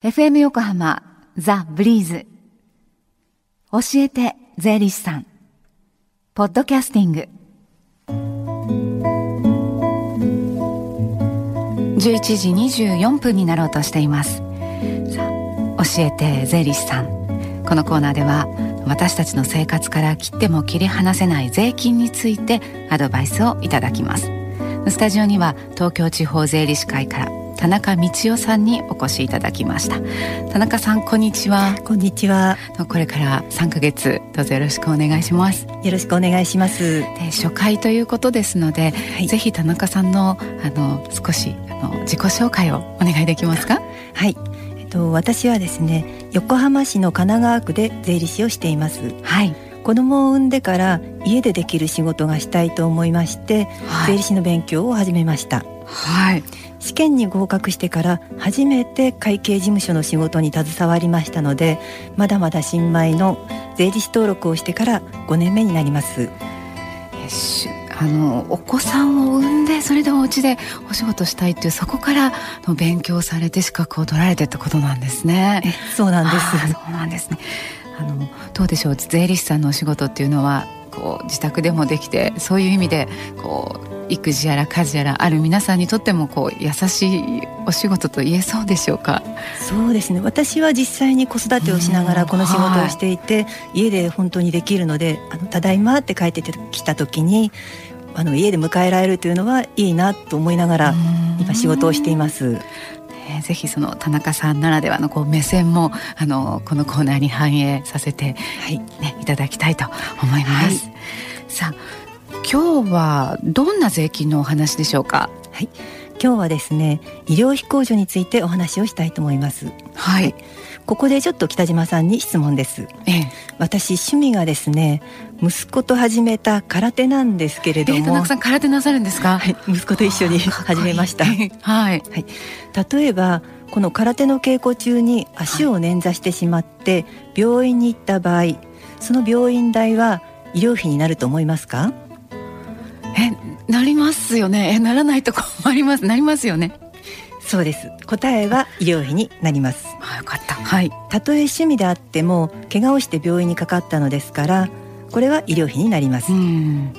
FM 横浜ザ・ブリーズ教えて税理士さんポッドキャスティング11時24分になろうとしています。さあ、教えて税理士さん、このコーナーでは私たちの生活から切っても切り離せない税金についてアドバイスをいただきます。スタジオには東京地方税理士会から田中道夫さんにお越しいただきました。田中さん、こんにちは。こんにちは。これから3ヶ月どうぞよろしくお願いします。よろしくお願いします。で、初回ということですので、はい、ぜひ田中さんの少し自己紹介をお願いできますか。はい、私はですね、横浜市の神奈川区で税理士をしています。はい、子供を産んでから家でできる仕事がしたいと思いまして、はい、税理士の勉強を始めました。はい、試験に合格してから初めて会計事務所の仕事に携わりましたので、まだまだ新米の税理士登録をしてから5年目になります。お子さんを産んで、それでお家でお仕事したいっていう、そこからの勉強されて資格を取られてってことなんですね。そうなんです。そうなんですね。どうでしょう、税理士さんのお仕事っていうのは自宅でもできて、そういう意味で育児やら家事やらある皆さんにとっても優しいお仕事と言えそうでしょうか。そうですね、私は実際に子育てをしながらこの仕事をしていて、はい、家で本当にできるのでただいまって帰ってきた時に家で迎えられるというのはいいなと思いながら今仕事をしています。ぜひその田中さんならではの目線もこのコーナーに反映させて、はいね、いただきたいと思います。はい、さあ、今日はどんな税金のお話でしょうか。はい、今日はですね、医療費控除についてお話をしたいと思います。はい、ここでちょっと北島さんに質問です。私、趣味がですね、息子と始めた空手なんですけれども。田中さん、空手なさるんですか。はい、息子と一緒に始めました。はいはい、例えばこの空手の稽古中に足を捻挫してしまって病院に行った場合、その病院代は医療費になると思いますか。なりますよね。ならないと困ります。なりますよね。そうです。答えは医療費になります。よかった。はい、たとえ趣味であっても怪我をして病院にかかったのですから、これは医療費になります。うん、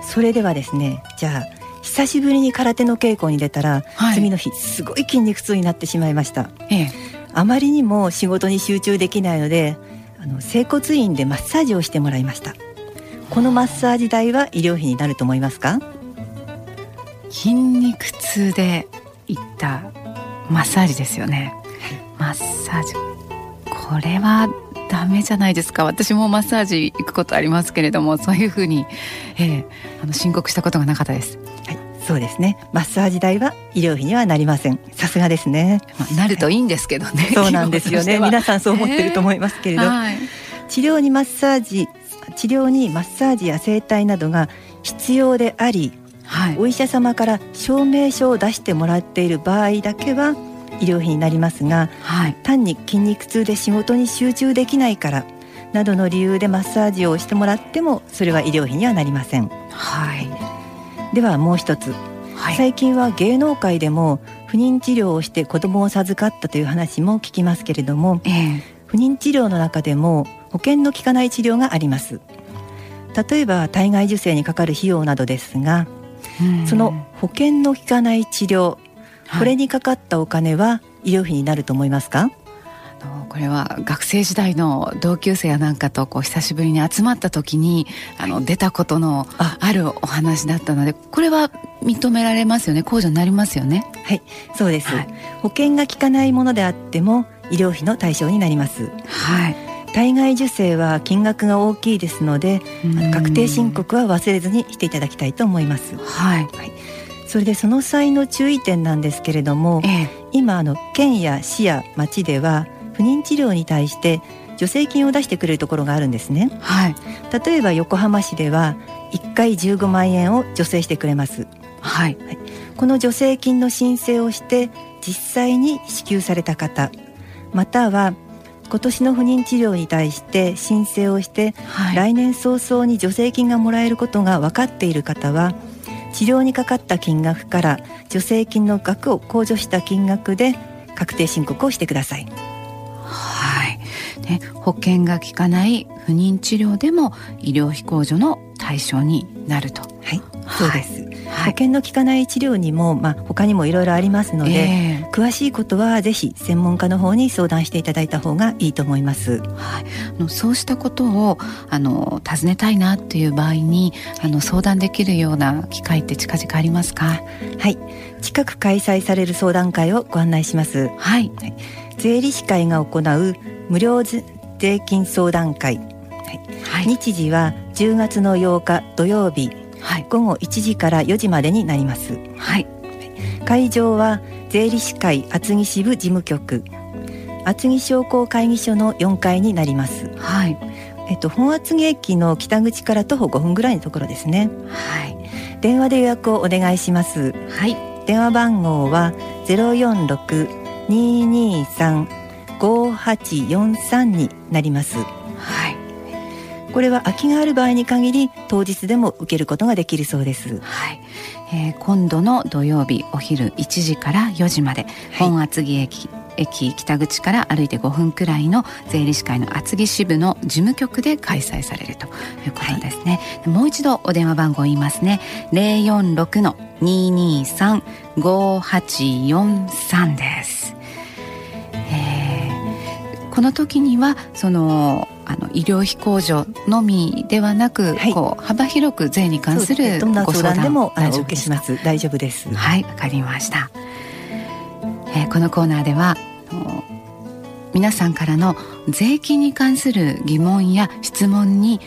それではですね、じゃあ久しぶりに空手の稽古に出たら、はい、次の日すごい筋肉痛になってしまいました。あまりにも仕事に集中できないので整骨院でマッサージをしてもらいました。このマッサージ代は医療費になると思いますか。筋肉痛で行ったマッサージですよね。はい、マッサージ、これはダメじゃないですか。私もマッサージ行くことありますけれども、そういうふうに、申告したことがなかったです。はい、そうですね。マッサージ代は医療費にはなりません。さすがですね。なるといいんですけどね。そうなんですよね。皆さんそう思ってると思いますけれど、治療にマッサージや整体などが必要であり、はい、お医者様から証明書を出してもらっている場合だけは医療費になりますが、はい、単に筋肉痛で仕事に集中できないからなどの理由でマッサージをしてもらっても、それは医療費にはなりません。はい、ではもう一つ。はい、最近は芸能界でも不妊治療をして子供を授かったという話も聞きますけれども、不妊治療の中でも保険の効かない治療があります。例えば体外受精にかかる費用などですが、その保険の効かない治療、これにかかったお金は医療費になると思いますか。これは学生時代の同級生やなんかと久しぶりに集まった時に出たことのあるお話だったので、これは認められますよね。控除になりますよね。はい、そうです。はい、保険が効かないものであっても医療費の対象になります。はい、体外受精は金額が大きいですので、確定申告は忘れずにしていただきたいと思います。はい、それでその際の注意点なんですけれども、今県や市や町では不妊治療に対して助成金を出してくれるところがあるんですね。はい、例えば横浜市では1回15万円を助成してくれます。はい、この助成金の申請をして実際に支給された方、または今年の不妊治療に対して申請をして、来年早々に助成金がもらえることが分かっている方は、治療にかかった金額から助成金の額を控除した金額で確定申告をしてください。はい、ね、保険が効かない不妊治療でも医療費控除の対象になると。はい、そうです、はい、保険の効かない治療にも、他にもいろいろありますので、詳しいことはぜひ専門家の方に相談していただいた方がいいと思います、はい、そうしたことを尋ねたいなという場合に相談できるような機会って近々ありますか？はい、近く開催される相談会をご案内します、はいはい、税理士会が行う無料税金相談会、はいはい、日時は10月の8日土曜日、はい、午後1時から4時までになります、はい、会場は税理士会厚木支部事務局厚木商工会議所の4階になります、はい、本厚木駅の北口から徒歩5分ぐらいのところですね、はい、電話で予約をお願いします、はい、電話番号は 046-223-5843 になります、はい、これは空きがある場合に限り当日でも受けることができるそうです、はい、今度の土曜日お昼1時から4時まで、はい、本厚木 駅北口から歩いて5分くらいの税理士会の厚木支部の事務局で開催されるということですね、はい、もう一度お電話番号言いますね。 046-223-5843 です、この時には医療費控除のみではなく、はい、幅広く税に関するご相談でもお受けします。大丈夫です。はい、わかりました、このコーナーでは皆さんからの税金に関する疑問や質問に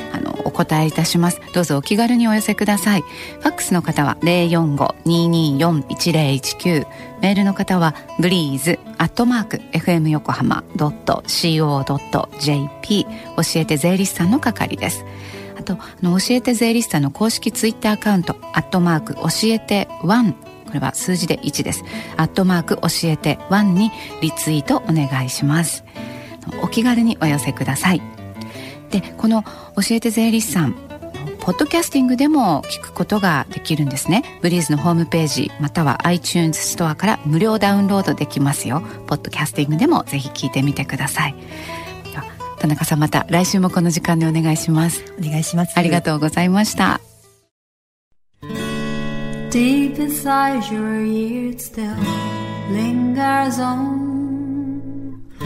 お答えいたします。どうぞお気軽にお寄せください。ファックスの方は 045-224-1019、 メールの方は breeze@fmyokohama.co.jp、 教えて税理士さんの係です。あと教えて税理士さんの公式ツイッターアカウント教えて1、これは数字で1です。教えて1にリツイートお願いします。お気軽にお寄せください。で、この教えて税理士さん、ポッドキャスティングでも聞くことができるんですね。ブリーズのホームページまたは iTunes ストアから無料ダウンロードできますよ。ポッドキャスティングでもぜひ聞いてみてください。では田中さん、また来週もこの時間でお願いします。お願いします。ありがとうございました。Deep inside your ear, it still lingers on the